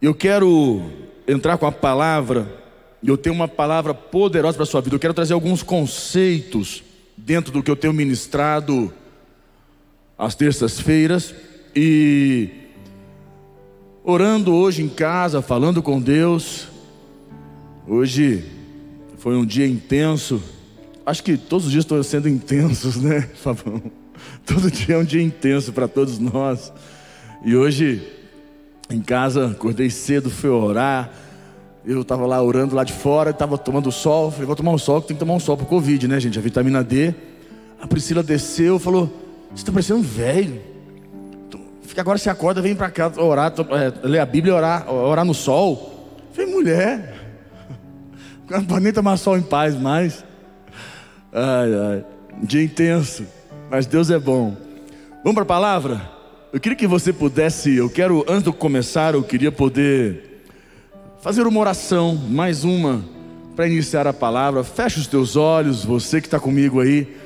Eu quero entrar com a palavra, e eu tenho uma palavra poderosa para a sua vida. Eu quero trazer alguns conceitos dentro do que eu tenho ministrado às terças-feiras, e orando hoje em casa, falando com Deus. Hoje foi um dia intenso. Acho que todos os dias estão sendo intensos, né, Fabão? Todo dia é um dia intenso para todos nós. E hoje em casa, acordei cedo, fui orar. Eu estava lá orando lá de fora, estava tomando sol. Falei, vou tomar um sol, que tem que tomar um sol para o Covid, né, gente? A vitamina D. A Priscila desceu e falou: você está parecendo um velho. Fica agora, você acorda, vem para cá orar, ler a Bíblia e orar no sol. Eu falei, mulher, não pode nem tomar sol em paz mais. Ai, ai. Dia intenso, mas Deus é bom. Vamos para a palavra? Eu queria que você pudesse, antes de eu começar, eu queria poder fazer uma oração, mais uma, para iniciar a palavra. Feche os teus olhos, você que está comigo aí,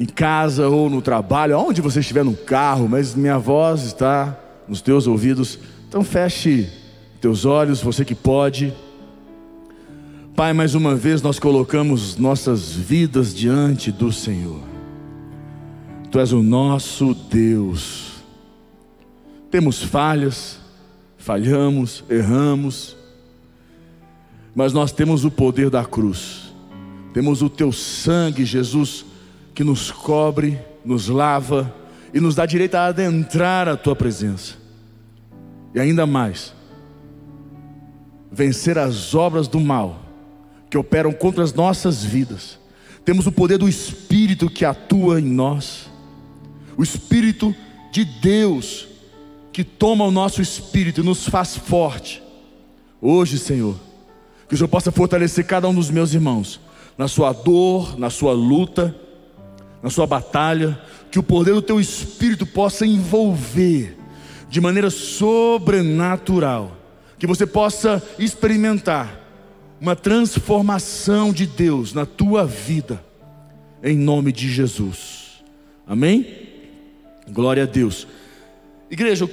em casa ou no trabalho, aonde você estiver, no carro, mas minha voz está nos teus ouvidos. Então feche teus olhos, você que pode. Pai, mais uma vez nós colocamos nossas vidas diante do Senhor. Tu és o nosso Deus. Temos falhas, falhamos, erramos, mas nós temos o poder da cruz. Temos o teu sangue, Jesus, que nos cobre, nos lava e nos dá direito a adentrar a tua presença. E ainda mais, vencer as obras do mal que operam contra as nossas vidas. Temos o poder do Espírito que atua em nós. O Espírito de Deus que toma o nosso espírito e nos faz forte. Hoje, Senhor, que o Senhor possa fortalecer cada um dos meus irmãos, na sua dor, na sua luta, na sua batalha, que o poder do teu Espírito possa envolver, de maneira sobrenatural, que você possa experimentar uma transformação de Deus na tua vida, em nome de Jesus, amém? Glória a Deus. Igreja,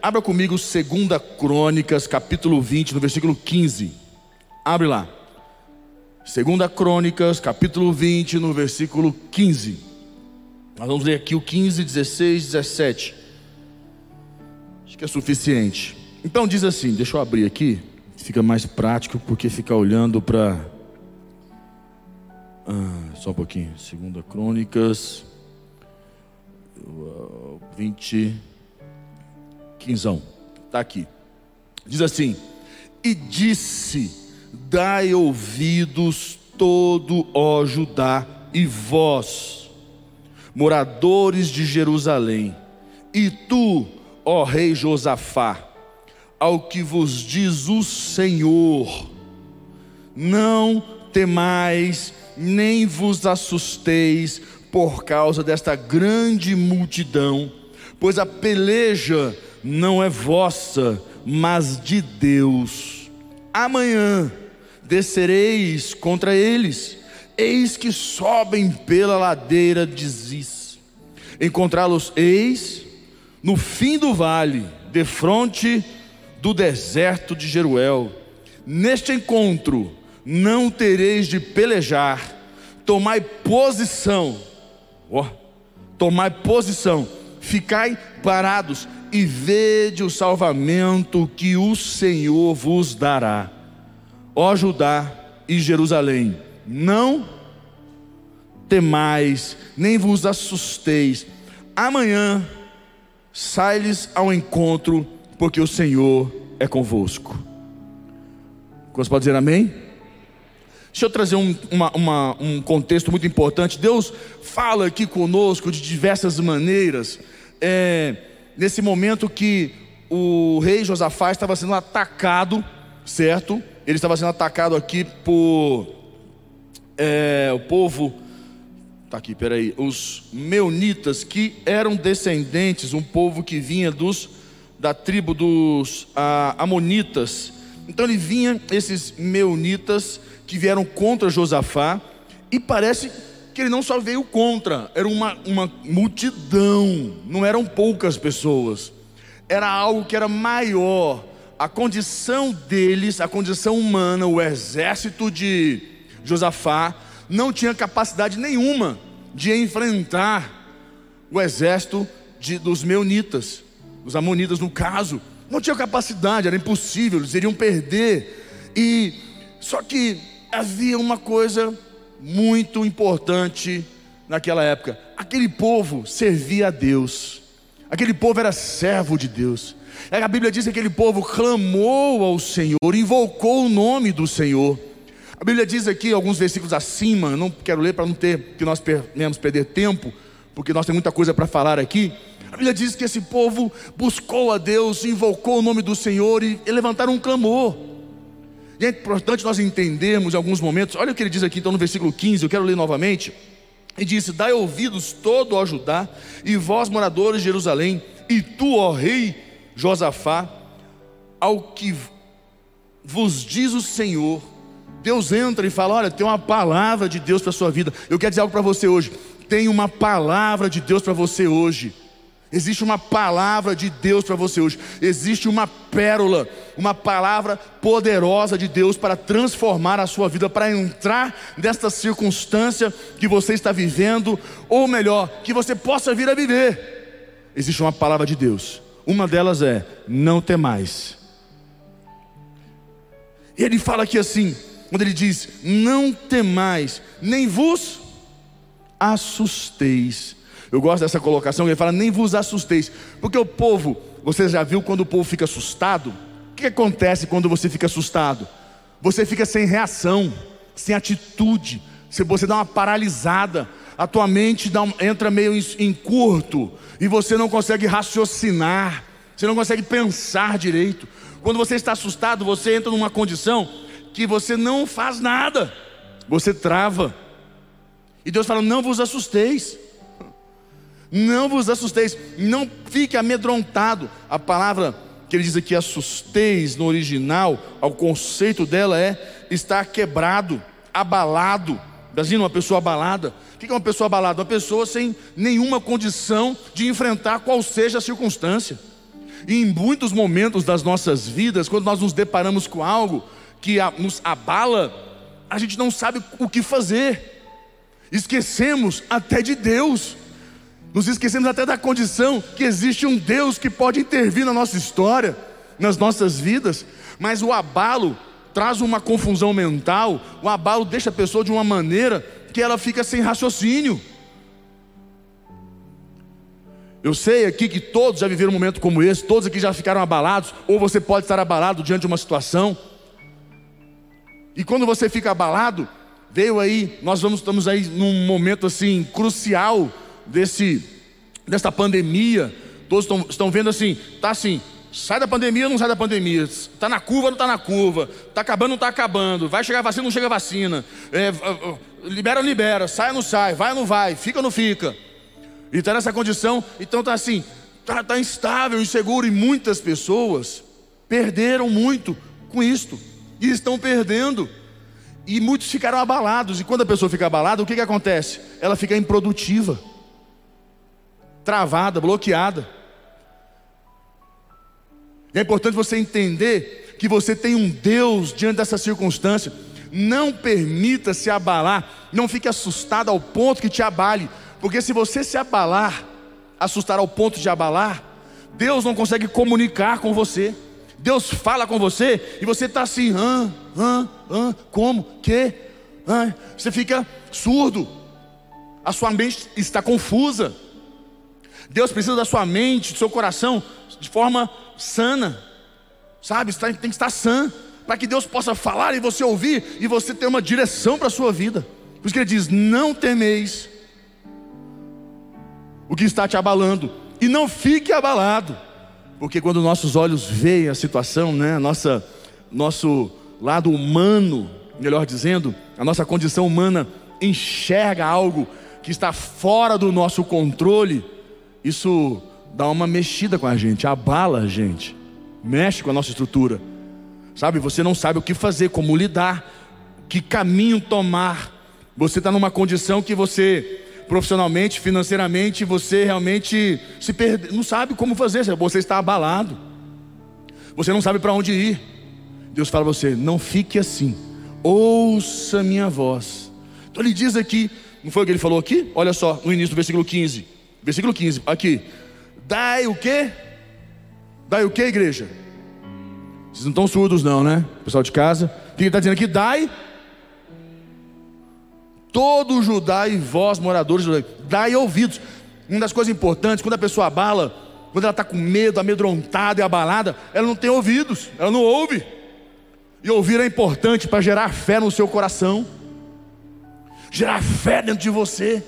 abra comigo 2 Crônicas, capítulo 20, no versículo 15. Abre lá. 2 Crônicas, capítulo 20, no versículo 15. Nós vamos ler aqui o 15, 16, 17. Acho que é suficiente. Então diz assim, deixa eu abrir aqui, fica mais prático, porque ficar olhando para... só um pouquinho. 2 Crônicas 20... 15, está aqui. Diz assim: e disse: dai ouvidos todo, ó Judá, e vós, moradores de Jerusalém, e tu, ó rei Josafá, ao que vos diz o Senhor: não temais, nem vos assusteis por causa desta grande multidão, pois a peleja não é vossa, mas de Deus. Amanhã descereis contra eles. Eis que sobem pela ladeira de Zis. Encontrá-los eis no fim do vale, defronte do deserto de Jeruel. Neste encontro não tereis de pelejar. Tomai posição. Tomai posição. Ficai parados e vede o salvamento que o Senhor vos dará, ó Judá e Jerusalém. Não temais, nem vos assusteis. Amanhã sai-lhes ao encontro, porque o Senhor é convosco. Você pode dizer amém? Deixa eu trazer um contexto muito importante. Deus fala aqui conosco de diversas maneiras. Nesse momento que o rei Josafá estava sendo atacado, certo? Ele estava sendo atacado aqui por o povo, os Meonitas, que eram descendentes, um povo que vinha da tribo dos Amonitas. Então ele vinha, esses Meonitas que vieram contra Josafá, e parece que ele não só veio contra, era uma multidão, não eram poucas pessoas, era algo que era maior, a condição deles, a condição humana, o exército de Josafá não tinha capacidade nenhuma de enfrentar o exército dos Meonitas, os Amonitas no caso. Não tinha capacidade, era impossível, eles iriam perder. E só que havia uma coisa muito importante naquela época: aquele povo servia a Deus, aquele povo era servo de Deus. A Bíblia diz que aquele povo clamou ao Senhor, invocou o nome do Senhor. A Bíblia diz aqui, alguns versículos acima, eu não quero ler para não ter que nós perder tempo, porque nós temos muita coisa para falar aqui. A Bíblia diz que esse povo buscou a Deus, invocou o nome do Senhor e levantaram um clamor. E é importante nós entendermos em alguns momentos. Olha o que ele diz aqui então no versículo 15, eu quero ler novamente. E disse: dai ouvidos todo, ó Judá, e vós moradores de Jerusalém, e tu, ó rei Josafá, ao que vos diz o Senhor. Deus entra e fala: olha, tem uma palavra de Deus para a sua vida. Eu quero dizer algo para você hoje: tem uma palavra de Deus para você hoje. Existe uma palavra de Deus para você hoje. Existe uma pérola, uma palavra poderosa de Deus para transformar a sua vida, para entrar nesta circunstância que você está vivendo, ou melhor, que você possa vir a viver. Existe uma palavra de Deus. Uma delas é: não temais. E ele fala aqui assim, quando ele diz: não temais, nem vos assusteis. Eu gosto dessa colocação que ele fala: nem vos assusteis. Porque o povo, você já viu quando o povo fica assustado? O que acontece quando você fica assustado? Você fica sem reação, sem atitude. Você dá uma paralisada. A tua mente entra meio em curto. E você não consegue raciocinar. Você não consegue pensar direito. Quando você está assustado, você entra numa condição que você não faz nada. Você trava. E Deus fala: não vos assusteis. Não vos assusteis, não fique amedrontado. A palavra que ele diz aqui, assusteis, no original, o conceito dela é estar quebrado, abalado. Imagina uma pessoa abalada. O que é uma pessoa abalada? Uma pessoa sem nenhuma condição de enfrentar qual seja a circunstância. E em muitos momentos das nossas vidas, quando nós nos deparamos com algo que nos abala, a gente não sabe o que fazer. Esquecemos até de Deus. Nos esquecemos até da condição que existe um Deus que pode intervir na nossa história, nas nossas vidas. Mas o abalo traz uma confusão mental. O abalo deixa a pessoa de uma maneira que ela fica sem raciocínio. Eu sei aqui que todos já viveram um momento como esse. Todos aqui já ficaram abalados. Ou você pode estar abalado diante de uma situação. E quando você fica abalado, veio aí, estamos aí num momento assim crucial desta pandemia. Todos estão vendo assim, tá assim, sai da pandemia ou não sai da pandemia, tá na curva ou não tá na curva, tá acabando ou não tá acabando, vai chegar vacina ou não chega vacina, libera ou não libera, sai ou não sai, vai ou não vai, fica ou não fica. E tá nessa condição, então tá assim, tá instável, inseguro, e muitas pessoas perderam muito com isto, e estão perdendo, e muitos ficaram abalados. E quando a pessoa fica abalada, o que acontece? Ela fica improdutiva, travada, bloqueada. E é importante você entender que você tem um Deus diante dessa circunstância. Não permita se abalar, não fique assustado ao ponto que te abale, porque se você se abalar, assustar ao ponto de abalar, Deus não consegue comunicar com você. Deus fala com você e você está assim, como, que? Você fica surdo, a sua mente está confusa. Deus precisa da sua mente, do seu coração, de forma sana, sabe? Tem que estar sã, para que Deus possa falar e você ouvir, e você ter uma direção para a sua vida. Por isso que ele diz: não temeis o que está te abalando, e não fique abalado. Porque quando nossos olhos veem a situação, né, nosso lado humano, melhor dizendo, a nossa condição humana enxerga algo que está fora do nosso controle, isso dá uma mexida com a gente, abala a gente, mexe com a nossa estrutura, sabe? Você não sabe o que fazer, como lidar, que caminho tomar. Você está numa condição que você, profissionalmente, financeiramente, você realmente se perde, não sabe como fazer, você está abalado. você não sabe para onde ir. Deus fala a você: não fique assim, ouça minha voz. Então ele diz aqui, não foi o que ele falou aqui? Olha só, no início do versículo 15, versículo 15, aqui: dai o quê? Dai o quê, igreja? Vocês não estão surdos não, né? Pessoal de casa, o que ele está dizendo aqui? Dai todo o Judá e vós, moradores de Judá, dai ouvidos. Uma das coisas importantes, quando a pessoa abala, quando ela está com medo, amedrontada e abalada, ela não tem ouvidos, ela não ouve. E ouvir é importante para gerar fé no seu coração, gerar fé dentro de você,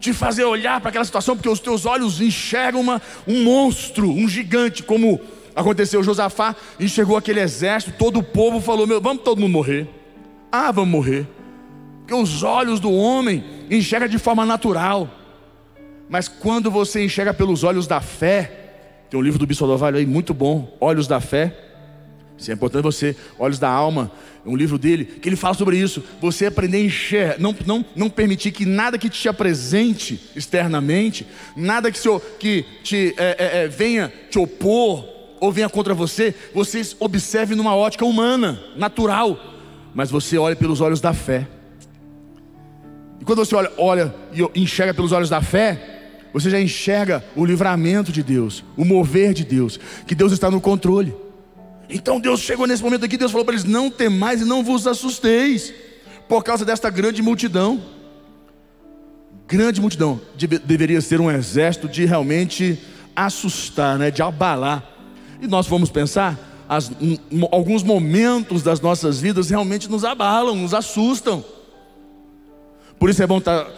te fazer olhar para aquela situação, porque os teus olhos enxergam um monstro, um gigante, como aconteceu. Josafá enxergou aquele exército, todo o povo falou: meu, vamos todo mundo morrer. Ah, vamos morrer. Porque os olhos do homem enxergam de forma natural, mas quando você enxerga pelos olhos da fé, tem um livro do Bispo do Vale aí, muito bom, Olhos da Fé, isso é importante você, Olhos da Alma, é um livro dele, que ele fala sobre isso, você aprender a enxergar, não permitir que nada que te apresente externamente, nada que te venha te opor, ou venha contra você, você observe numa ótica humana, natural, mas você olha pelos olhos da fé. E quando você olha e enxerga pelos olhos da fé, você já enxerga o livramento de Deus, o mover de Deus, que Deus está no controle. Então Deus chegou nesse momento aqui, Deus falou para eles: não temais e não vos assusteis, por causa desta grande multidão. Grande multidão, deveria ser um exército de realmente assustar, né? De abalar. E nós vamos pensar, alguns momentos das nossas vidas realmente nos abalam, nos assustam. Por isso é bom estar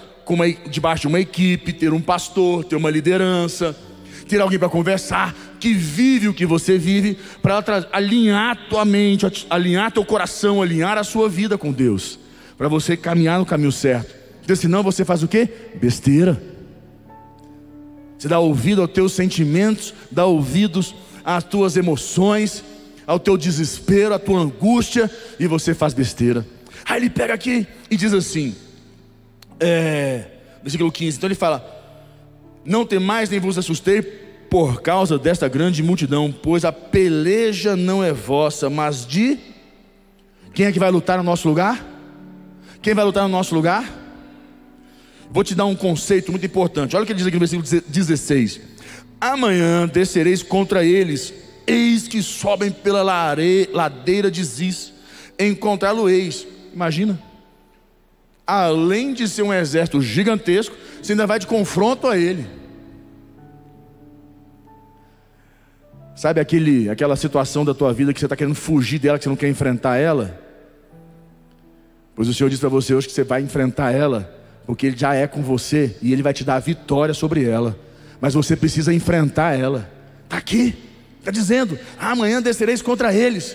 debaixo de uma equipe, ter um pastor, ter uma liderança, ter alguém para conversar, que vive o que você vive, para alinhar tua mente, alinhar teu coração, alinhar a sua vida com Deus, para você caminhar no caminho certo. Porque senão você faz o quê? Besteira. Você dá ouvido aos teus sentimentos, dá ouvidos às tuas emoções, ao teu desespero, à tua angústia, e você faz besteira. Aí ele pega aqui e diz assim, versículo 15, então ele fala: não temais nem vos assustei por causa desta grande multidão, pois a peleja não é vossa, mas de... Quem é que vai lutar no nosso lugar? Quem vai lutar no nosso lugar? Vou te dar um conceito muito importante, olha o que ele diz aqui no versículo 16: amanhã descereis contra eles, eis que sobem pela ladeira de Zis, encontrá-lo-eis. Imagina, além de ser um exército gigantesco, você ainda vai de confronto a ele. Sabe aquela situação da tua vida que você está querendo fugir dela, que você não quer enfrentar ela? Pois o Senhor diz para você hoje que você vai enfrentar ela, porque Ele já é com você e Ele vai te dar a vitória sobre ela, mas você precisa enfrentar ela. Está aqui, está dizendo: amanhã descereis contra eles.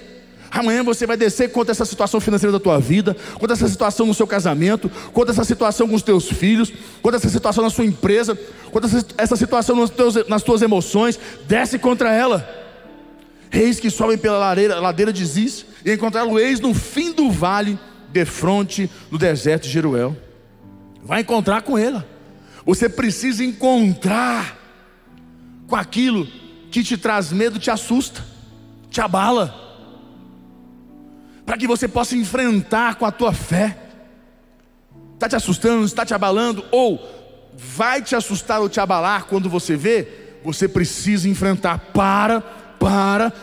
Amanhã você vai descer contra essa situação financeira da tua vida, contra essa situação no seu casamento, contra essa situação com os teus filhos, contra essa situação na sua empresa, contra essa situação nas tuas emoções. Desce contra ela. Reis que sobem pela ladeira de Zis, e encontrá-lo-eis no fim do vale, defronte do deserto de Jeruel. Vai encontrar com ela. Você precisa encontrar com aquilo que te traz medo, te assusta, te abala, para que você possa enfrentar com a tua fé. Está te assustando, está te abalando, ou vai te assustar ou te abalar quando você vê? Você precisa enfrentar. Para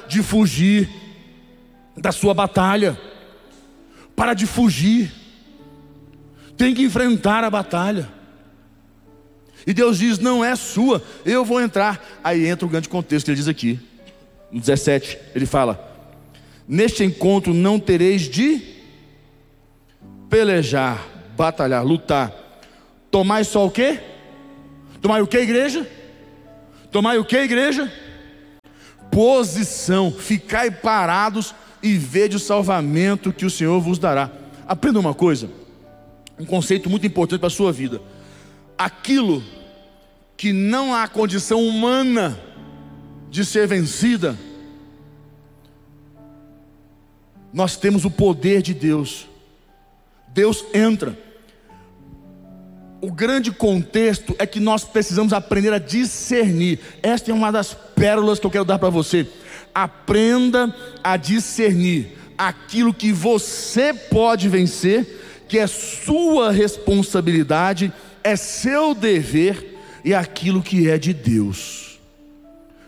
de fugir da sua batalha. Para de fugir. Tem que enfrentar a batalha. E Deus diz: não é sua, eu vou entrar. Aí entra o grande contexto que ele diz aqui no 17, ele fala: neste encontro não tereis de pelejar, batalhar, lutar. Tomai só o quê? Tomai o quê, igreja? Tomai o quê, igreja? Posição. Ficai parados e vede o salvamento que o Senhor vos dará. Aprenda uma coisa, um conceito muito importante para a sua vida: aquilo que não há condição humana de ser vencida, nós temos o poder de Deus. Deus entra. O grande contexto é que nós precisamos aprender a discernir. Esta é uma das pérolas que eu quero dar para você. Aprenda a discernir aquilo que você pode vencer, que é sua responsabilidade, é seu dever, e aquilo que é de Deus.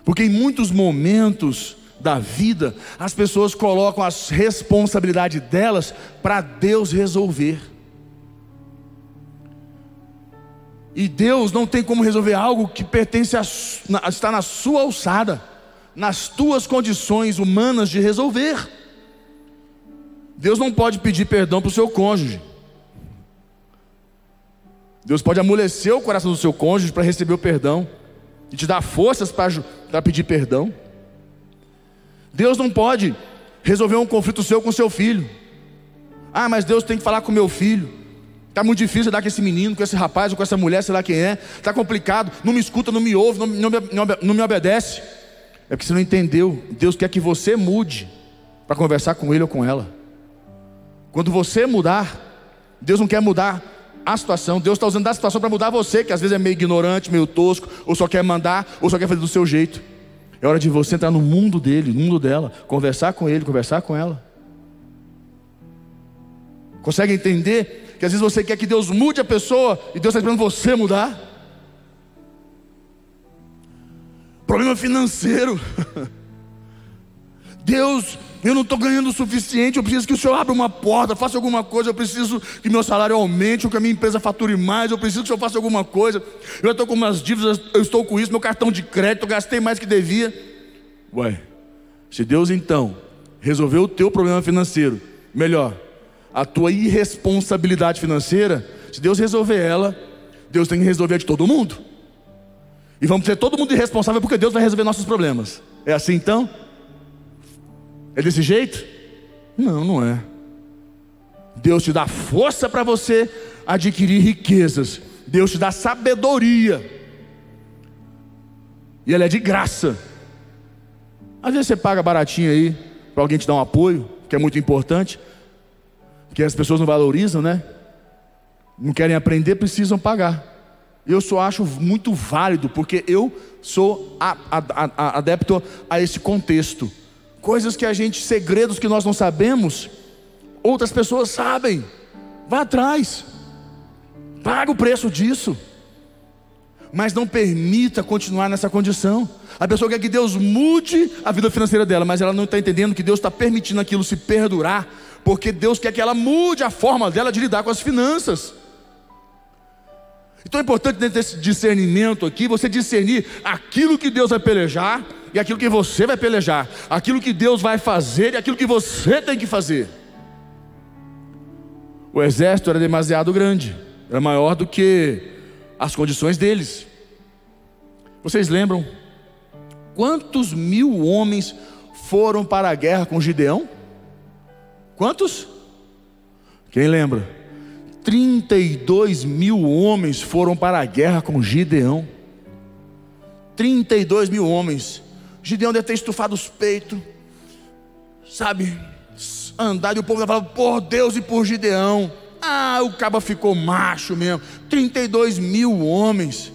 Porque em muitos momentos da vida, as pessoas colocam a responsabilidade delas para Deus resolver. E Deus não tem como resolver algo que pertence a estar na sua alçada, nas tuas condições humanas de resolver. Deus não pode pedir perdão para o seu cônjuge. Deus pode amolecer o coração do seu cônjuge para receber o perdão e te dar forças para pedir perdão. Deus não pode resolver um conflito seu com seu filho. Ah, mas Deus tem que falar com meu filho. Está muito difícil dar com esse menino, com esse rapaz ou com essa mulher, sei lá quem é. Está complicado, não me escuta, não me ouve, não me obedece. É porque você não entendeu. Deus quer que você mude para conversar com ele ou com ela. Quando você mudar, Deus não quer mudar a situação. Deus está usando a situação para mudar você, que às vezes é meio ignorante, meio tosco, ou só quer mandar, ou só quer fazer do seu jeito. É hora de você entrar no mundo dele, no mundo dela, conversar com ele, conversar com ela. Consegue entender? Que às vezes você quer que Deus mude a pessoa e Deus está esperando você mudar. Problema financeiro. Deus, eu não estou ganhando o suficiente, eu preciso que o Senhor abra uma porta, faça alguma coisa, eu preciso que meu salário aumente, ou que a minha empresa fature mais, eu preciso que o Senhor faça alguma coisa. Eu estou com umas dívidas, eu estou com isso, meu cartão de crédito, eu gastei mais que devia. Ué, se Deus então resolveu o teu problema financeiro, melhor, a tua irresponsabilidade financeira, se Deus resolver ela, Deus tem que resolver a de todo mundo. E vamos ser todo mundo irresponsável, porque Deus vai resolver nossos problemas. É assim então? É desse jeito? Não, não é. Deus te dá força para você adquirir riquezas. Deus te dá sabedoria. E ela é de graça. Às vezes você paga baratinho aí para alguém te dar um apoio, que é muito importante, que as pessoas não valorizam, né? Não querem aprender, precisam pagar. Eu só acho muito válido, porque eu sou adepto a esse contexto. Coisas que a gente, segredos que nós não sabemos, outras pessoas sabem. Vá atrás, paga o preço disso, mas não permita continuar nessa condição. A pessoa quer que Deus mude a vida financeira dela, mas ela não está entendendo que Deus está permitindo aquilo se perdurar, porque Deus quer que ela mude a forma dela de lidar com as finanças. Então é importante, dentro desse discernimento aqui, você discernir aquilo que Deus vai pelejar e aquilo que você vai pelejar, aquilo que Deus vai fazer e aquilo que você tem que fazer. O exército era demasiado grande, era maior do que as condições deles. Vocês lembram quantos mil homens foram para a guerra com Gideão? Quantos? Quem lembra? 32 mil homens foram para a guerra com Gideão. 32 mil homens. Gideão deve ter estufado os peitos, sabe, andado, e o povo já falava por Deus e por Gideão. Ah, o caba ficou macho mesmo. 32 mil homens.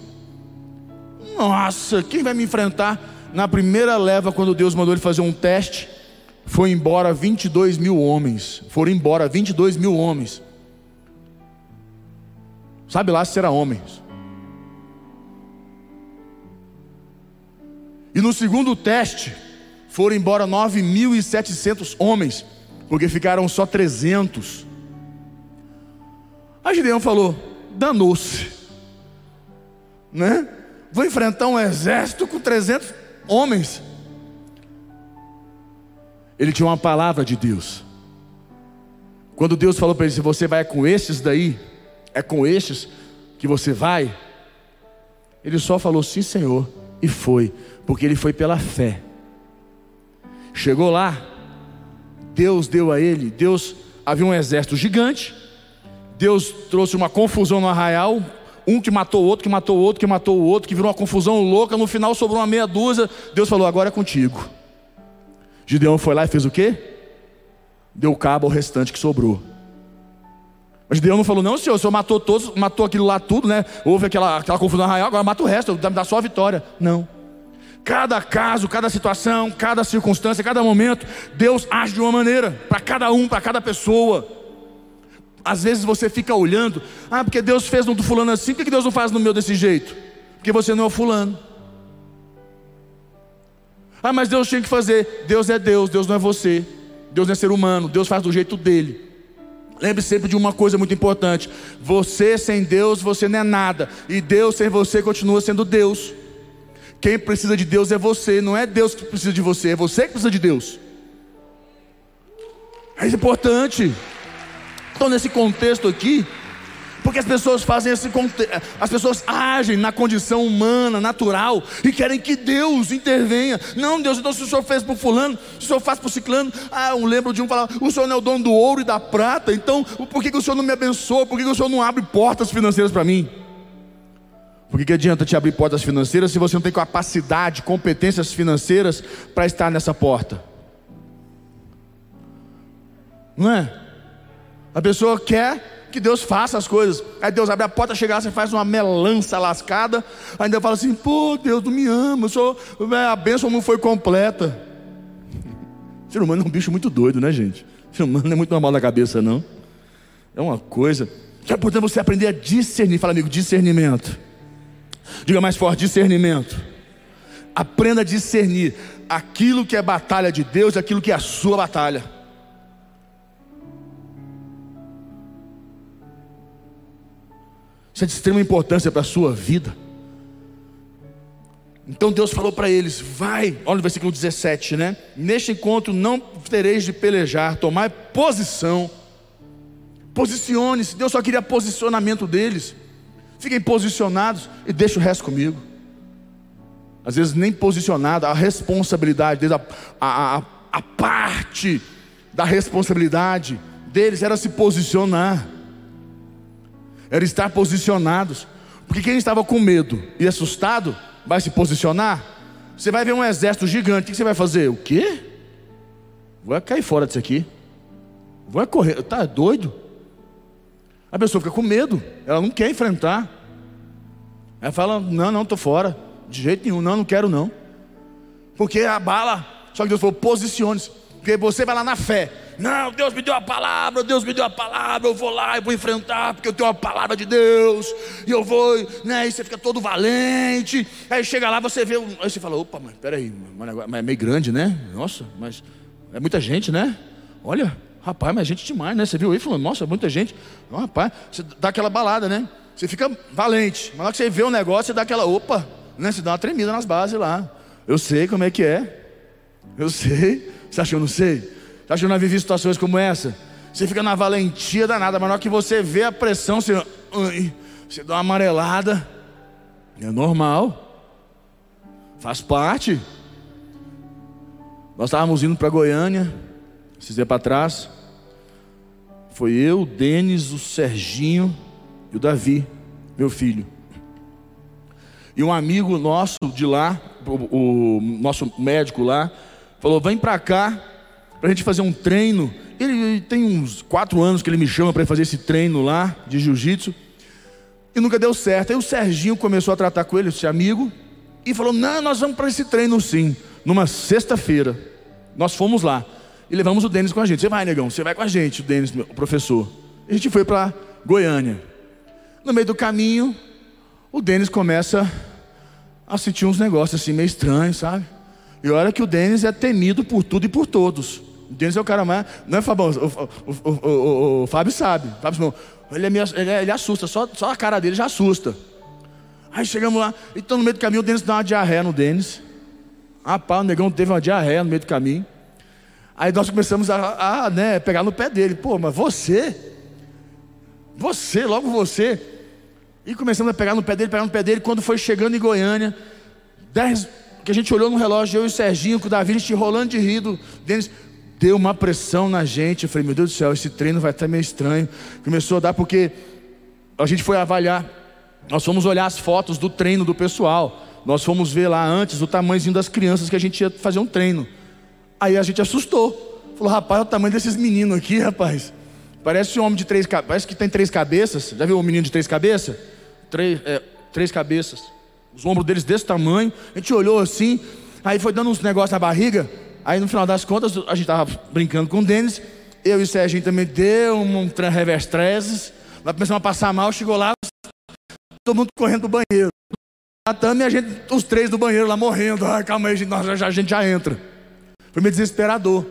Nossa, quem vai me enfrentar? Na primeira leva, quando Deus mandou ele fazer um teste, foi embora 22 mil homens. Foram embora 22 mil homens. Sabe lá se era homens. E no segundo teste, foram embora 9.700 homens, porque ficaram só 300. Aí Gideão falou: danou-se, né? Vou enfrentar um exército com 300 homens. Ele tinha uma palavra de Deus. Quando Deus falou para ele: se você vai com esses daí, é com estes que você vai, ele só falou: sim, Senhor, e foi, porque ele foi pela fé. Chegou lá, Deus deu a ele, havia um exército gigante. Deus trouxe uma confusão no arraial, um que matou o outro, que matou o outro, que matou o outro, que virou uma confusão louca. No final sobrou uma meia dúzia. Deus falou: agora é contigo. Gideão foi lá e fez o quê? Deu cabo ao restante que sobrou. Mas Gideão não falou: não, Senhor, o Senhor matou todos, matou aquilo lá tudo, né? Houve aquela confusão no arraial, agora mata o resto, dá só a vitória. Não. Cada caso, cada situação, cada circunstância, cada momento, Deus age de uma maneira, para cada um, para cada pessoa. Às vezes você fica olhando, ah, porque Deus fez no do fulano assim, por que Deus não faz no meu desse jeito? Porque você não é o fulano. Ah, mas Deus tinha que fazer. Deus é Deus, Deus não é você. Deus não é ser humano, Deus faz do jeito dele. Lembre sempre de uma coisa muito importante: você sem Deus, você não é nada. E Deus sem você continua sendo Deus. Quem precisa de Deus é você, não é Deus que precisa de você, é você que precisa de Deus. É importante. Então, nesse contexto aqui, porque as pessoas fazem esse contexto, as pessoas agem na condição humana, natural, e querem que Deus intervenha. Não, Deus, então se o Senhor fez para o fulano, se o Senhor faz para o ciclano, ah, eu lembro de um falar, o Senhor não é o dono do ouro e da prata, então por que o Senhor não me abençoa? Por que o Senhor não abre portas financeiras para mim? Por que adianta te abrir portas financeiras se você não tem capacidade, competências financeiras para estar nessa porta? Não é? A pessoa quer que Deus faça as coisas, aí Deus abre a porta, chega lá, você faz uma melança lascada, ainda fala assim, pô, Deus não me ama, eu sou, a bênção não foi completa. O ser humano é um bicho muito doido, né, gente? O ser humano não é muito normal da cabeça, não. É uma coisa. É importante você aprender a discernir. Fala, amigo, discernimento. Diga mais forte, discernimento. Aprenda a discernir aquilo que é batalha de Deus e aquilo que é a sua batalha. Isso é de extrema importância para a sua vida. Então Deus falou para eles, vai, olha o versículo 17, né? Neste encontro não tereis de pelejar, tomai posição. Posicione-se. Deus só queria posicionamento deles. Fiquem posicionados e deixa o resto comigo. Às vezes nem posicionado, a responsabilidade deles, a parte da responsabilidade deles era se posicionar, era estar posicionados, porque quem estava com medo e assustado vai se posicionar. Você vai ver um exército gigante, o que você vai fazer? O quê? Vou cair fora disso aqui, vou correr, tá doido? A pessoa fica com medo, ela não quer enfrentar. Ela fala, não, estou fora, de jeito nenhum, não quero não. Porque abala. Só que Deus falou, posicione-se. Porque você vai lá na fé. Não, Deus me deu a palavra, Deus me deu a palavra, eu vou lá, eu vou enfrentar, porque eu tenho a palavra de Deus. E eu vou, né, e você fica todo valente. Aí chega lá, você vê, aí você fala, opa, mas peraí, mas é meio grande, né? Nossa, mas é muita gente, né? Olha... Rapaz, mas gente demais, né? Você viu aí falando, nossa, muita gente. Não, rapaz, você dá aquela balada, né? Você fica valente. Mas na hora que você vê um negócio, você dá aquela, opa, né? Você dá uma tremida nas bases lá. Eu sei como é que é. Eu sei. Você acha que eu não sei? Você acha que eu não vivi situações como essa? Você fica na valentia danada, mas na hora que você vê a pressão, você dá uma amarelada. É normal. Faz parte. Nós estávamos indo para Goiânia, esses dias para trás. Foi eu, o Denis, o Serginho e o Davi, meu filho. E um amigo nosso de lá, o nosso médico lá, falou, vem para cá pra gente fazer um treino. Ele tem uns 4 anos que ele me chama para fazer esse treino lá de jiu-jitsu, e nunca deu certo. Aí o Serginho começou a tratar com ele, esse amigo, e falou, não, nós vamos para esse treino sim. Numa sexta-feira, nós fomos lá e levamos o Denis com a gente. Você vai, negão, você vai com a gente, o Denis, o professor. A gente foi para Goiânia. No meio do caminho, o Denis começa a sentir uns negócios assim meio estranhos, sabe? E olha que o Denis é temido por tudo e por todos. O Denis é o cara mais... Não é, Fabão? O Fábio sabe. Fábio, ele assusta, só a cara dele já assusta. Aí chegamos lá, então no meio do caminho o Denis dá uma diarreia no Denis. Ah, pá, o negão teve uma diarreia no meio do caminho. Aí nós começamos a pegar no pé dele. Pô, mas você, logo você. E começamos a pegar no pé dele. Quando foi chegando em Goiânia, 10, que a gente olhou no relógio, eu e o Serginho, com o Davi, a gente rolando de rido. Denis deu uma pressão na gente. Eu falei, meu Deus do céu, esse treino vai estar meio estranho. Começou a dar, porque a gente foi avaliar. Nós fomos olhar as fotos do treino do pessoal. Nós fomos ver lá antes o tamanhozinho das crianças que a gente ia fazer um treino. Aí a gente assustou, falou, rapaz, olha o tamanho desses meninos aqui, rapaz. Parece um homem de 3 cabeças, parece que tem 3 cabeças. Já viu um menino de 3 cabeças? 3 cabeças. os ombros deles desse tamanho. A gente olhou assim, aí foi dando uns negócios na barriga. Aí no final das contas, a gente estava brincando com o Denis, eu e o Serginho também deu um revés 13, nós começamos a passar mal, chegou lá, todo mundo correndo do banheiro, e a gente, os três do banheiro lá morrendo. Ai, calma aí, a gente já entra. Foi meio desesperador.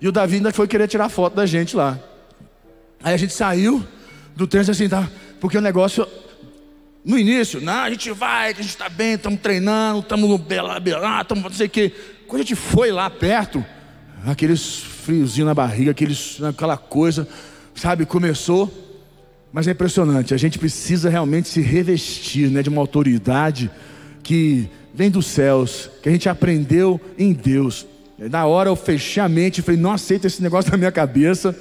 E o Davi ainda foi querer tirar foto da gente lá. Aí a gente saiu do trânsito assim, tá? Porque o negócio, no início, não, a gente vai, a gente tá bem, estamos treinando, estamos no Belá, estamos não sei o quê. Quando a gente foi lá perto, aqueles friozinho na barriga, aquela coisa, sabe, começou. Mas é impressionante, a gente precisa realmente se revestir, né, de uma autoridade que vem dos céus, que a gente aprendeu em Deus. Na hora eu fechei a mente e falei, não aceito esse negócio na minha cabeça.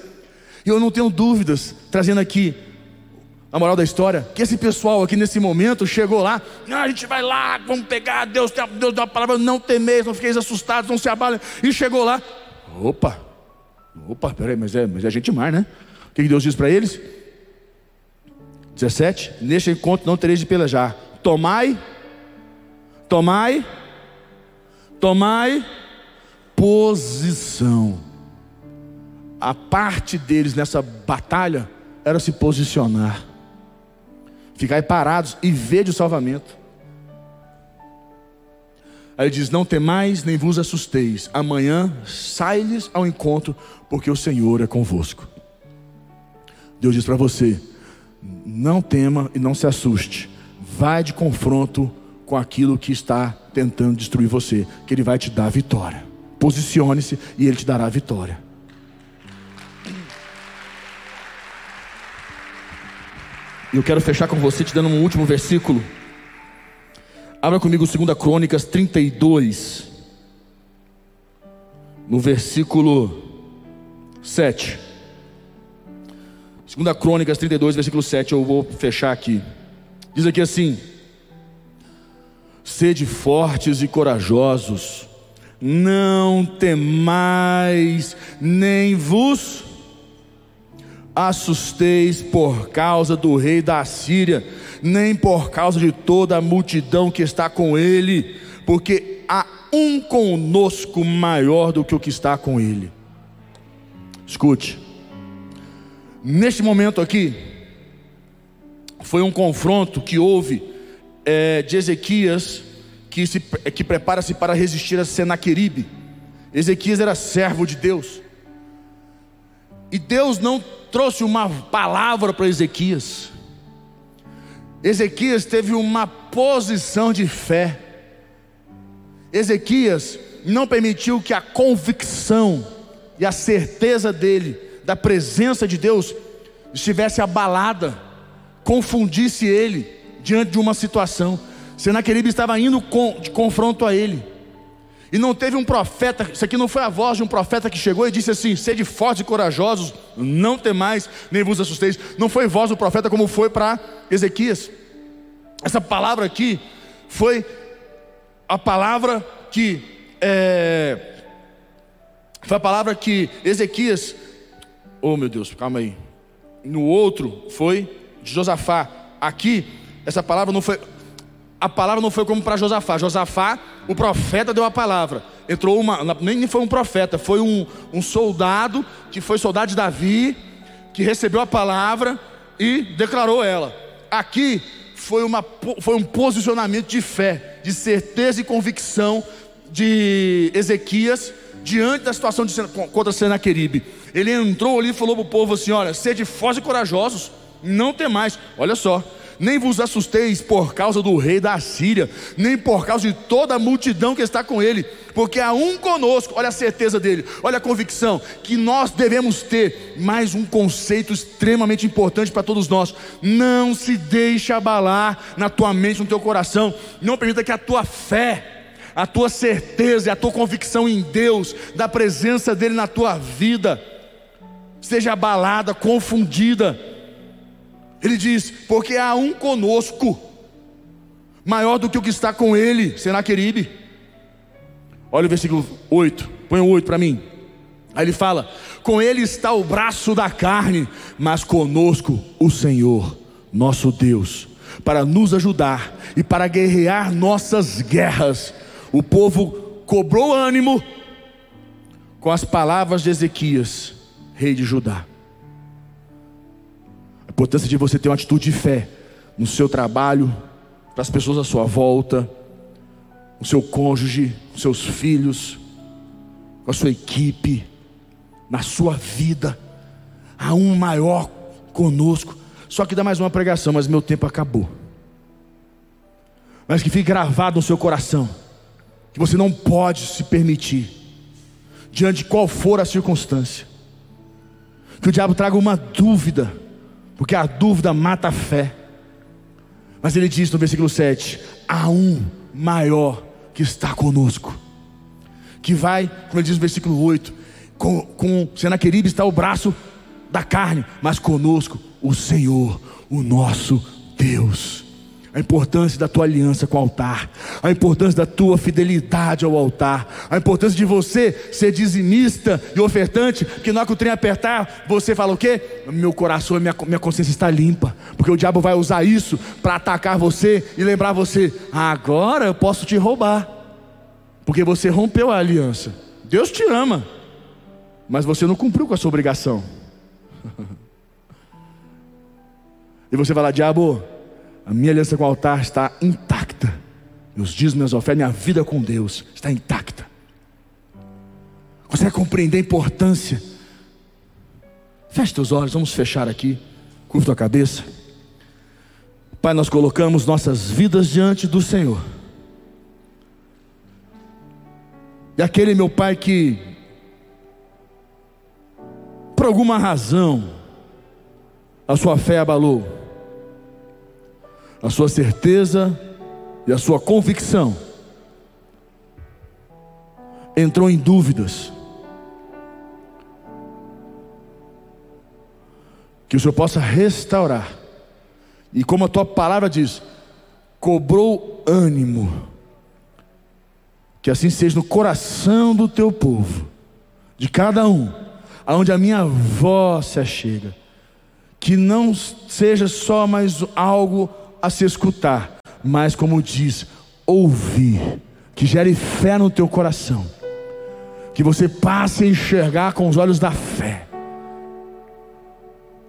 E eu não tenho dúvidas, trazendo aqui a moral da história, que esse pessoal aqui nesse momento chegou lá, não, a gente vai lá, vamos pegar, Deus dá uma palavra, não temeis, não fiqueis assustados, não se abalem. E chegou lá, opa, peraí, mas é gente demais, né? O que Deus diz para eles? 17, neste encontro não tereis de pelejar, tomai posição. A parte deles nessa batalha era se posicionar, ficai parados e vede o salvamento. Aí ele diz, não temais nem vos assusteis, amanhã sai-lhes ao encontro, porque o Senhor é convosco. Deus diz para você, não tema e não se assuste. Vai de confronto com aquilo que está tentando destruir você, que Ele vai te dar a vitória. Posicione-se e Ele te dará a vitória. E eu quero fechar com você te dando um último versículo. Abra comigo 2 Crônicas 32, no versículo 7. 2 Crônicas 32, versículo 7, eu vou fechar aqui. Diz aqui assim: sede fortes e corajosos, não temais, nem vos assusteis por causa do rei da Assíria, nem por causa de toda a multidão que está com ele, porque há um conosco maior do que o que está com ele. Escute. Neste momento aqui, foi um confronto que houve de Ezequias, que prepara-se para resistir a Senaqueribe. Ezequias era servo de Deus, e Deus não trouxe uma palavra para Ezequias. Ezequias teve uma posição de fé. Ezequias não permitiu que a convicção e a certeza dele da presença de Deus estivesse abalada, confundisse ele diante de uma situação. Senaqueribe estava indo de confronto a ele, e não teve um profeta. Isso aqui não foi a voz de um profeta que chegou e disse assim, sede fortes e corajosos, não temais, nem vos assusteis. Não foi voz do profeta como foi para Ezequias. Essa palavra aqui foi a palavra que Ezequias, oh meu Deus, calma aí, no outro foi de Josafá. Aqui, essa palavra não foi, a palavra não foi como para Josafá. Josafá, o profeta deu a palavra, entrou nem foi um profeta, foi um soldado, que foi soldado de Davi, que recebeu a palavra e declarou ela. Aqui, foi um posicionamento de fé, de certeza e convicção de Ezequias, diante da situação contra Senaqueribe. Ele entrou ali e falou para o povo assim, olha, sede fortes e corajosos, não temais, olha só, nem vos assusteis por causa do rei da Assíria, nem por causa de toda a multidão que está com ele, porque há um conosco. Olha a certeza dele, olha a convicção que nós devemos ter. Mais um conceito extremamente importante para todos nós: não se deixe abalar na tua mente, no teu coração. Não permita que a tua fé, a tua certeza e a tua convicção em Deus, da presença dEle na tua vida, seja abalada, confundida. Ele diz, porque há um conosco maior do que o que está com ele, Senaqueribe. Olha o versículo 8, põe o 8 para mim. Aí ele fala, com ele está o braço da carne, mas conosco o Senhor, nosso Deus, para nos ajudar e para guerrear nossas guerras. O povo cobrou ânimo com as palavras de Ezequias, rei de Judá. A importância de você ter uma atitude de fé no seu trabalho, para as pessoas à sua volta, o seu cônjuge, os seus filhos, com a sua equipe, na sua vida. Há um maior conosco. Só que dá mais uma pregação, mas meu tempo acabou. Mas que fique gravado no seu coração, que você não pode se permitir, diante de qual for a circunstância, que o diabo traga uma dúvida, porque a dúvida mata a fé. Mas ele diz no versículo 7, há um maior que está conosco, que vai, como ele diz no versículo 8, com Senaqueribe está o braço da carne, mas conosco o Senhor, o nosso Deus. A importância da tua aliança com o altar, a importância da tua fidelidade ao altar, a importância de você ser dizimista e ofertante, que na hora que o trem apertar, você fala o quê? Meu coração e minha consciência está limpa, porque o diabo vai usar isso para atacar você e lembrar você, agora eu posso te roubar, porque você rompeu a aliança. Deus te ama, mas você não cumpriu com a sua obrigação. E você vai lá, diabo, a minha aliança com o altar está intacta, meus dízimos, minhas ofertas, minha vida com Deus está intacta. Consegue compreender a importância? Feche teus olhos, vamos fechar aqui, curva tua cabeça. Pai, nós colocamos nossas vidas diante do Senhor. E aquele, meu Pai, que por alguma razão a sua fé abalou, a sua certeza e a sua convicção entrou em dúvidas, que o Senhor possa restaurar, e como a tua palavra diz, cobrou ânimo, que assim seja no coração do teu povo, de cada um, aonde a minha voz se achega, que não seja só mais algo a se escutar, mas como diz, ouvir, que gere fé no teu coração, que você passe a enxergar com os olhos da fé,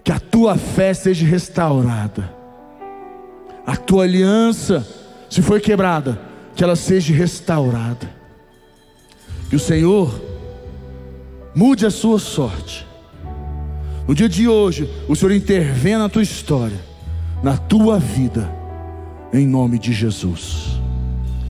que a tua fé seja restaurada, a tua aliança, se foi quebrada, que ela seja restaurada, que o Senhor mude a sua sorte, no dia de hoje, o Senhor intervenha na tua história, na tua vida, em nome de Jesus.